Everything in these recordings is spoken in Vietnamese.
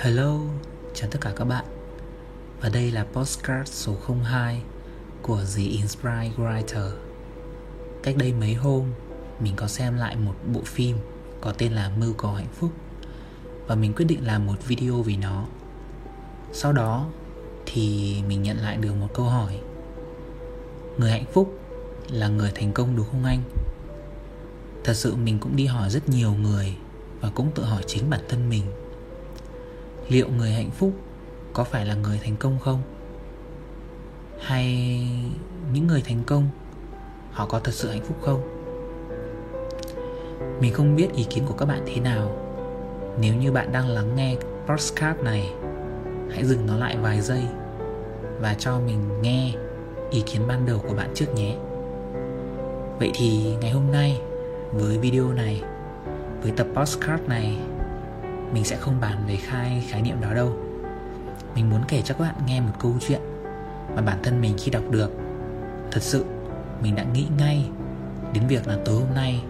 Hello, chào tất cả các bạn. Và đây là podcast số 02 của The Inspired Writer. Cách đây mấy hôm, mình có xem lại một bộ phim có tên là Mưu cầu hạnh phúc, và mình quyết định làm một video vì nó. Sau đó thì mình nhận lại được một câu hỏi: người hạnh phúc là người thành công đúng không anh? Thật sự mình cũng đi hỏi rất nhiều người, và cũng tự hỏi chính bản thân mình, liệu người hạnh phúc có phải là người thành công không? Hay những người thành công, họ có thật sự hạnh phúc không? Mình không biết ý kiến của các bạn thế nào. Nếu như bạn đang lắng nghe podcast này, hãy dừng nó lại vài giây và cho mình nghe ý kiến ban đầu của bạn trước nhé. Vậy thì ngày hôm nay, với video này, với tập podcast này, mình sẽ không bàn về khái niệm đó đâu. Mình muốn kể cho các bạn nghe một câu chuyện mà bản thân mình khi đọc được, thật sự mình đã nghĩ ngay đến việc là tối hôm nay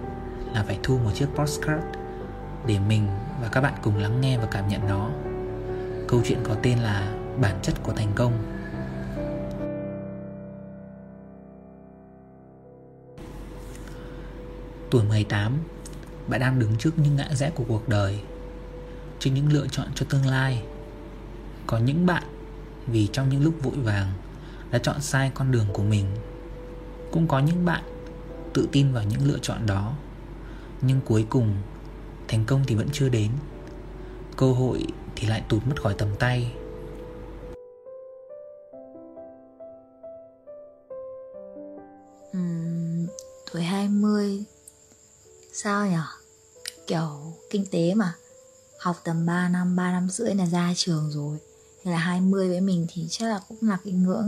là phải thu một chiếc podcast để mình và các bạn cùng lắng nghe và cảm nhận nó. Câu chuyện có tên là Bản chất của thành công. Tuổi 18, bạn đang đứng trước những ngã rẽ của cuộc đời, trước những lựa chọn cho tương lai. Có những bạn vì trong những lúc vội vàng đã chọn sai con đường của mình. Cũng có những bạn tự tin vào những lựa chọn đó, nhưng cuối cùng thành công thì vẫn chưa đến, cơ hội thì lại tụt mất khỏi tầm tay. Tuổi 20 sao nhở? Kiểu kinh tế mà, học tầm 3 năm rưỡi là ra trường rồi. Thế là 20 với mình thì chắc là cũng là cái ngưỡng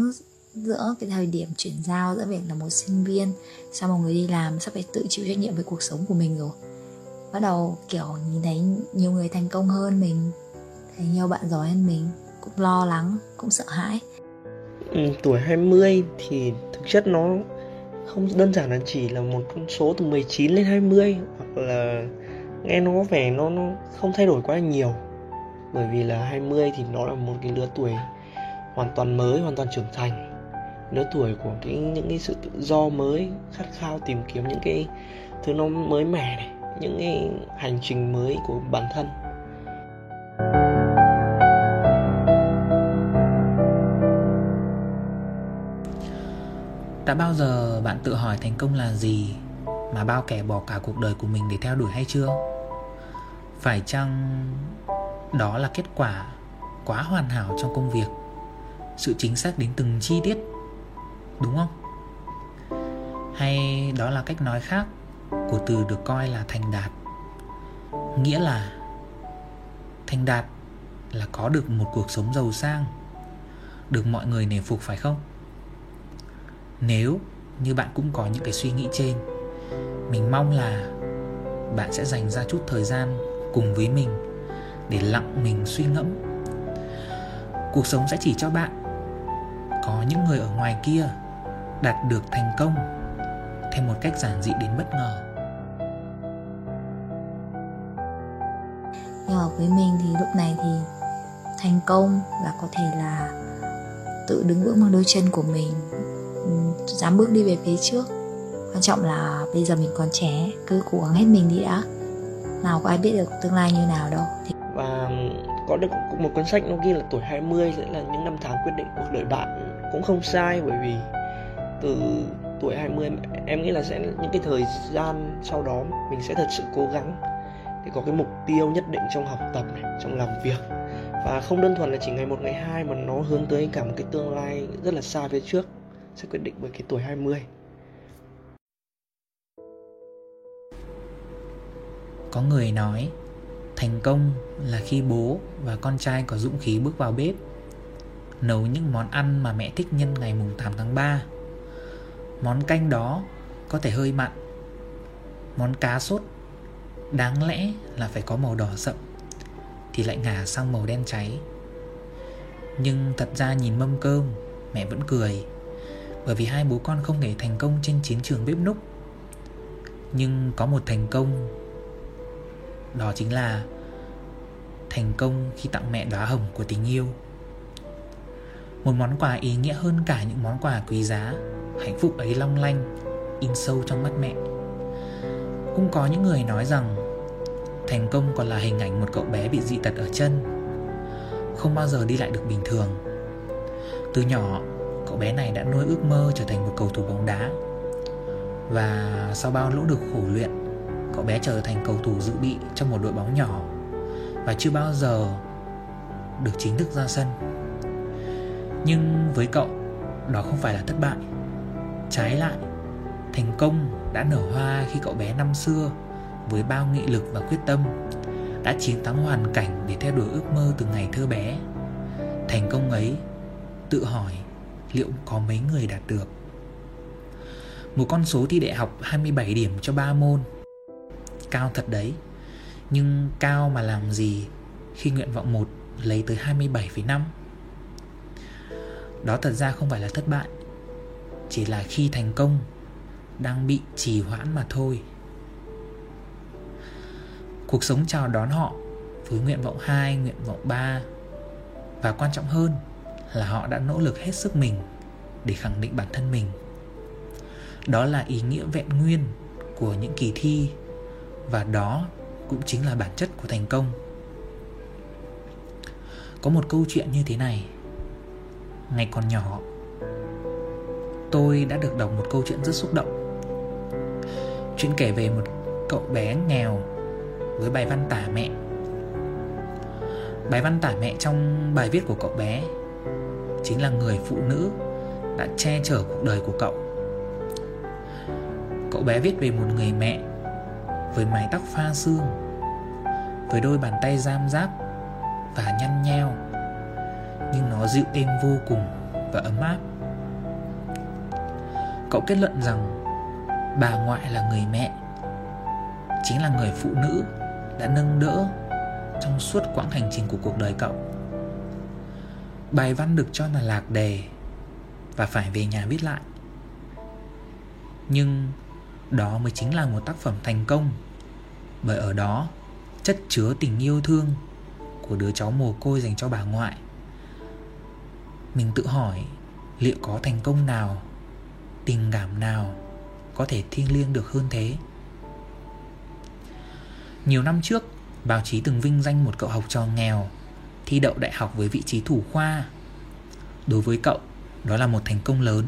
giữa cái thời điểm chuyển giao giữa việc là một sinh viên sang một người đi làm, sắp phải tự chịu trách nhiệm với cuộc sống của mình rồi. Bắt đầu kiểu nhìn thấy nhiều người thành công hơn mình, thấy nhiều bạn giỏi hơn mình, cũng lo lắng, cũng sợ hãi. Tuổi 20 thì thực chất nó không đơn giản là chỉ là một con số từ 19 lên 20, hoặc là nghe nó có vẻ nó không thay đổi quá nhiều. Bởi vì là 20 thì nó là một cái lứa tuổi hoàn toàn mới, hoàn toàn trưởng thành, lứa tuổi của những cái sự tự do mới, khát khao tìm kiếm những cái thứ nó mới mẻ này, những cái hành trình mới của bản thân. Đã bao giờ bạn tự hỏi thành công là gì mà bao kẻ bỏ cả cuộc đời của mình để theo đuổi hay chưa? Phải chăng đó là kết quả quá hoàn hảo trong công việc, sự chính xác đến từng chi tiết, đúng không? Hay đó là cách nói khác của từ được coi là thành đạt. Nghĩa là thành đạt là có được một cuộc sống giàu sang, được mọi người nể phục, phải không? Nếu như bạn cũng có những cái suy nghĩ trên, mình mong là bạn sẽ dành ra chút thời gian cùng với mình để lặng mình suy ngẫm. Cuộc sống sẽ chỉ cho bạn có những người ở ngoài kia đạt được thành công theo một cách giản dị đến bất ngờ. Nhưng mà với mình thì lúc này thì thành công là có thể là tự đứng vững bằng đôi chân của mình, dám bước đi về phía trước. Quan trọng là bây giờ mình còn trẻ, cứ cố gắng hết mình đi đã, nào có ai biết được tương lai như nào đâu. Và có được một cuốn sách nó ghi là tuổi 20 sẽ là những năm tháng quyết định cuộc đời bạn, cũng không sai. Bởi vì từ tuổi 20 em nghĩ là sẽ những cái thời gian sau đó mình sẽ thật sự cố gắng để có cái mục tiêu nhất định trong học tập này, trong làm việc, và không đơn thuần là chỉ ngày một ngày hai, mà nó hướng tới cả một cái tương lai rất là xa phía trước, sẽ quyết định bởi cái tuổi 20. Có người nói thành công là khi bố và con trai có dũng khí bước vào bếp, nấu những món ăn mà mẹ thích nhân ngày mùng 8 tháng 3. Món canh đó có thể hơi mặn, món cá sốt đáng lẽ là phải có màu đỏ sậm thì lại ngả sang màu đen cháy. Nhưng thật ra nhìn mâm cơm, mẹ vẫn cười, bởi vì hai bố con không thể thành công trên chiến trường bếp núc. Nhưng có một thành công, đó chính là thành công khi tặng mẹ đóa hồng của tình yêu. Một món quà ý nghĩa hơn cả những món quà quý giá, hạnh phúc ấy long lanh, in sâu trong mắt mẹ. Cũng có những người nói rằng thành công còn là hình ảnh một cậu bé bị dị tật ở chân, không bao giờ đi lại được bình thường. Từ nhỏ, cậu bé này đã nuôi ước mơ trở thành một cầu thủ bóng đá. Và sau bao nỗ lực khổ luyện, cậu bé trở thành cầu thủ dự bị trong một đội bóng nhỏ và chưa bao giờ được chính thức ra sân. Nhưng với cậu, đó không phải là thất bại. Trái lại, thành công đã nở hoa khi cậu bé năm xưa với bao nghị lực và quyết tâm đã chiến thắng hoàn cảnh để theo đuổi ước mơ từ ngày thơ bé. Thành công ấy, tự hỏi liệu có mấy người đạt được. Một con số thi đại học 27 điểm cho 3 môn. Cao thật đấy, nhưng cao mà làm gì khi nguyện vọng 1 lấy tới 27,5. Đó thật ra không phải là thất bại, chỉ là khi thành công đang bị trì hoãn mà thôi. Cuộc sống chào đón họ với nguyện vọng 2, nguyện vọng 3. Và quan trọng hơn là họ đã nỗ lực hết sức mình để khẳng định bản thân mình. Đó là ý nghĩa vẹn nguyên của những kỳ thi, và đó cũng chính là bản chất của thành công. Có một câu chuyện như thế này. Ngày còn nhỏ, tôi đã được đọc một câu chuyện rất xúc động. Chuyện kể về một cậu bé nghèo với bài văn tả mẹ. Bài văn tả mẹ trong bài viết của cậu bé chính là người phụ nữ đã che chở cuộc đời của cậu. Cậu bé viết về một người mẹ với mái tóc pha sương, với đôi bàn tay rám ráp và nhăn nheo, nhưng nó dịu êm vô cùng và ấm áp. Cậu kết luận rằng bà ngoại là người mẹ, chính là người phụ nữ đã nâng đỡ trong suốt quãng hành trình của cuộc đời cậu. Bài văn được cho là lạc đề và phải về nhà viết lại. Nhưng đó mới chính là một tác phẩm thành công, bởi ở đó chất chứa tình yêu thương của đứa cháu mồ côi dành cho bà ngoại. Mình tự hỏi liệu có thành công nào, tình cảm nào có thể thiêng liêng được hơn thế. Nhiều năm trước, báo chí từng vinh danh một cậu học trò nghèo thi đậu đại học với vị trí thủ khoa. Đối với cậu, đó là một thành công lớn.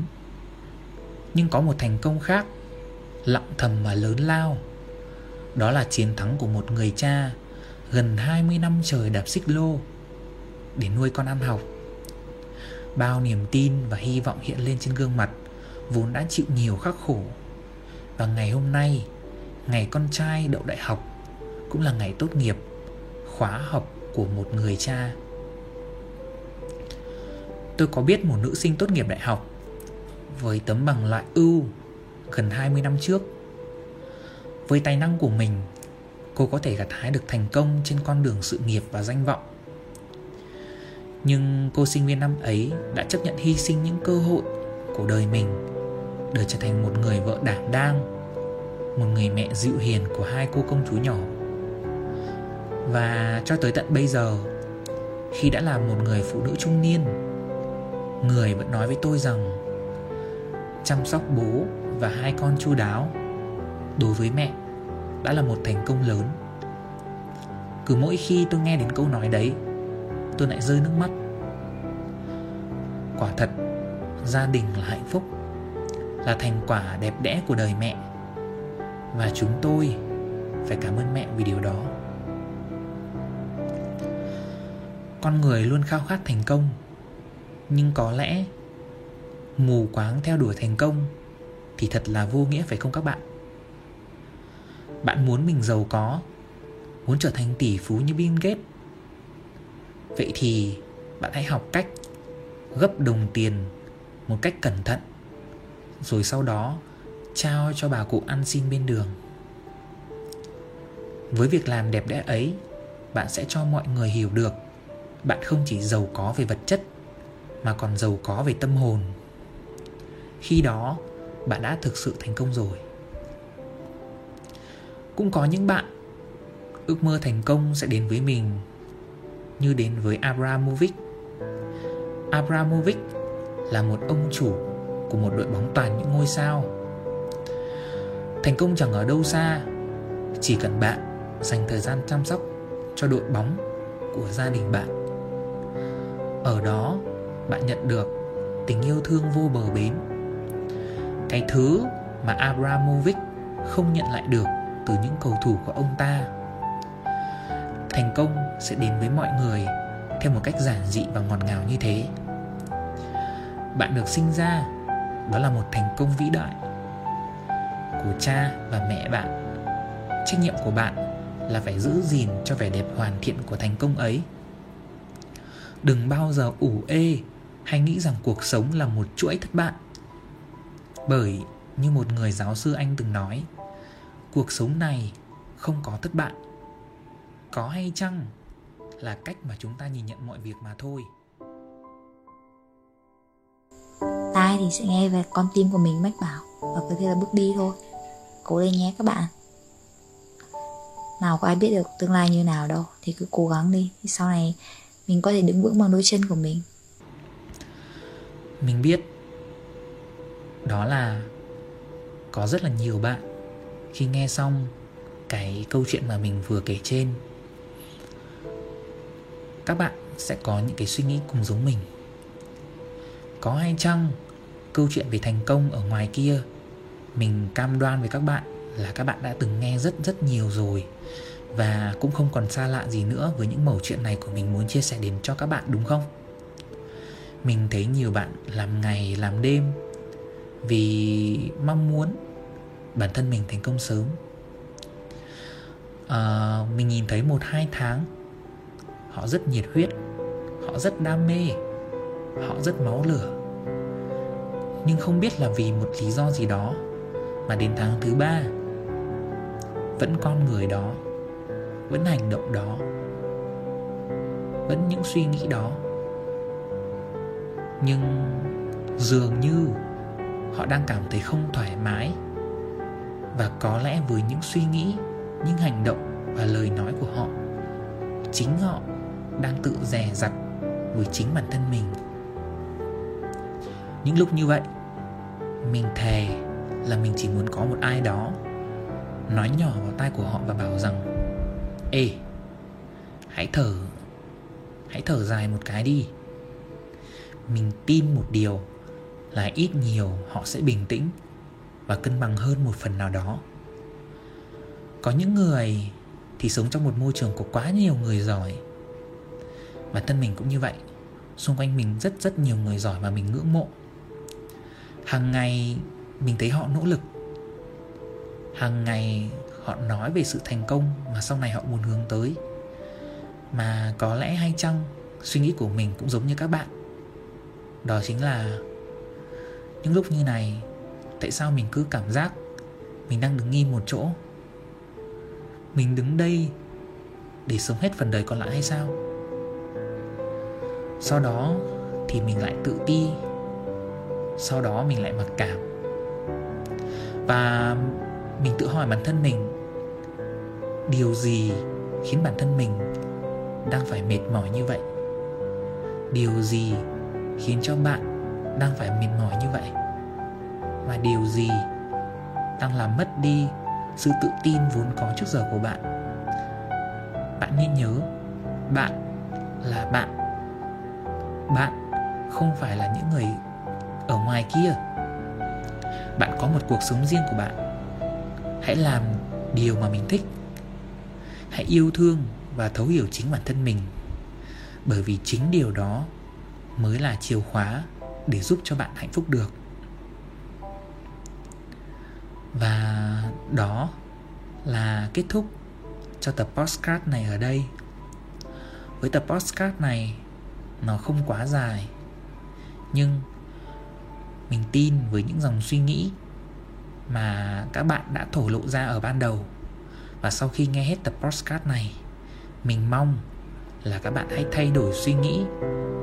Nhưng có một thành công khác, lặng thầm mà lớn lao. Đó là chiến thắng của một người cha gần 20 năm trời đạp xích lô để nuôi con ăn học. Bao niềm tin và hy vọng hiện lên trên gương mặt vốn đã chịu nhiều khắc khổ. Và ngày hôm nay, ngày con trai đậu đại học cũng là ngày tốt nghiệp khóa học của một người cha. Tôi có biết một nữ sinh tốt nghiệp đại học với tấm bằng loại ưu gần 20 năm trước. Với tài năng của mình, cô có thể gặt hái được thành công trên con đường sự nghiệp và danh vọng. Nhưng cô sinh viên năm ấy đã chấp nhận hy sinh những cơ hội của đời mình để trở thành một người vợ đảm đang, một người mẹ dịu hiền của hai cô công chúa nhỏ. Và cho tới tận bây giờ, khi đã là một người phụ nữ trung niên, người vẫn nói với tôi rằng chăm sóc bố và hai con chu đáo đối với mẹ đã là một thành công lớn. Cứ mỗi khi tôi nghe đến câu nói đấy, tôi lại rơi nước mắt. Quả thật, gia đình là hạnh phúc, là thành quả đẹp đẽ của đời mẹ, và chúng tôi phải cảm ơn mẹ vì điều đó. Con người luôn khao khát thành công, nhưng có lẽ mù quáng theo đuổi thành công thì thật là vô nghĩa, phải không các bạn? Bạn muốn mình giàu có, muốn trở thành tỷ phú như Bill Gates. Vậy thì bạn hãy học cách gấp đồng tiền một cách cẩn thận, rồi sau đó trao cho bà cụ ăn xin bên đường. Với việc làm đẹp đẽ ấy, bạn sẽ cho mọi người hiểu được bạn không chỉ giàu có về vật chất mà còn giàu có về tâm hồn. Khi đó, bạn đã thực sự thành công rồi. Cũng có những bạn, ước mơ thành công sẽ đến với mình như đến với Abramovich. Abramovich là một ông chủ của một đội bóng toàn những ngôi sao. Thành công chẳng ở đâu xa, chỉ cần bạn dành thời gian chăm sóc cho đội bóng của gia đình bạn. Ở đó bạn nhận được tình yêu thương vô bờ bến, cái thứ mà Abramovich không nhận lại được từ những cầu thủ của ông ta. Thành công sẽ đến với mọi người theo một cách giản dị và ngọt ngào như thế. Bạn được sinh ra, đó là một thành công vĩ đại của cha và mẹ bạn. Trách nhiệm của bạn là phải giữ gìn cho vẻ đẹp hoàn thiện của thành công ấy. Đừng bao giờ ủ ê hay nghĩ rằng cuộc sống là một chuỗi thất bại. Bởi như một người giáo sư Anh từng nói, cuộc sống này không có thất bại. Có hay chăng là cách mà chúng ta nhìn nhận mọi việc mà thôi. Tai thì sẽ nghe về con tim của mình mách bảo, và có thể là bước đi thôi. Cố lên nhé các bạn. Nào có ai biết được tương lai như nào đâu, thì cứ cố gắng đi, thì sau này mình có thể đứng vững bằng đôi chân của mình. Mình biết đó là có rất là nhiều bạn khi nghe xong cái câu chuyện mà mình vừa kể trên, các bạn sẽ có những cái suy nghĩ cùng giống mình. Có hay chăng câu chuyện về thành công ở ngoài kia, mình cam đoan với các bạn là các bạn đã từng nghe rất nhiều rồi, và cũng không còn xa lạ gì nữa với những mẩu chuyện này của mình muốn chia sẻ đến cho các bạn, đúng không? Mình thấy nhiều bạn làm ngày làm đêm vì mong muốn bản thân mình thành công sớm. Mình nhìn thấy 1-2 tháng họ rất nhiệt huyết, họ rất đam mê, họ rất máu lửa, nhưng không biết là vì một lý do gì đó mà đến tháng thứ 3 vẫn con người đó, vẫn hành động đó, vẫn những suy nghĩ đó, nhưng dường như họ đang cảm thấy không thoải mái. Và có lẽ với những suy nghĩ, những hành động và lời nói của họ, chính họ đang tự dè dặt với chính bản thân mình. Những lúc như vậy, mình thề là mình chỉ muốn có một ai đó nói nhỏ vào tai của họ và bảo rằng: ê, hãy thở dài một cái đi. Mình tin một điều là ít nhiều họ sẽ bình tĩnh và cân bằng hơn một phần nào đó. Có những người thì sống trong một môi trường có quá nhiều người giỏi. Bản thân mình cũng như vậy. Xung quanh mình rất nhiều người giỏi mà mình ngưỡng mộ. Hàng ngày mình thấy họ nỗ lực, hàng ngày họ nói về sự thành công mà sau này họ muốn hướng tới. Mà có lẽ hay chăng suy nghĩ của mình cũng giống như các bạn, đó chính là những lúc như này, tại sao mình cứ cảm giác mình đang đứng im một chỗ? Mình đứng đây để sống hết phần đời còn lại hay sao? Sau đó thì mình lại tự ti, sau đó mình lại mặc cảm. Và mình tự hỏi bản thân mình, điều gì khiến bản thân mình đang phải mệt mỏi như vậy? Điều gì khiến cho bạn đang phải mệt mỏi như vậy? Và điều gì đang làm mất đi sự tự tin vốn có trước giờ của bạn? Bạn nên nhớ, bạn là bạn. Bạn không phải là những người ở ngoài kia. Bạn có một cuộc sống riêng của bạn. Hãy làm điều mà mình thích. Hãy yêu thương và thấu hiểu chính bản thân mình, bởi vì chính điều đó mới là chìa khóa để giúp cho bạn hạnh phúc được. Và đó là kết thúc cho tập podcast này ở đây. Với tập podcast này, nó không quá dài, nhưng mình tin với những dòng suy nghĩ mà các bạn đã thổ lộ ra ở ban đầu, và sau khi nghe hết tập podcast này, mình mong là các bạn hãy thay đổi suy nghĩ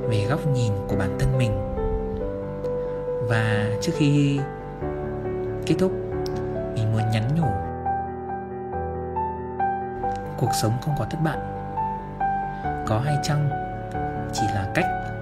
về góc nhìn của bản thân mình. Và trước khi kết thúc, mình muốn nhắn nhủ: cuộc sống không có thất bại, có hay chăng chỉ là cách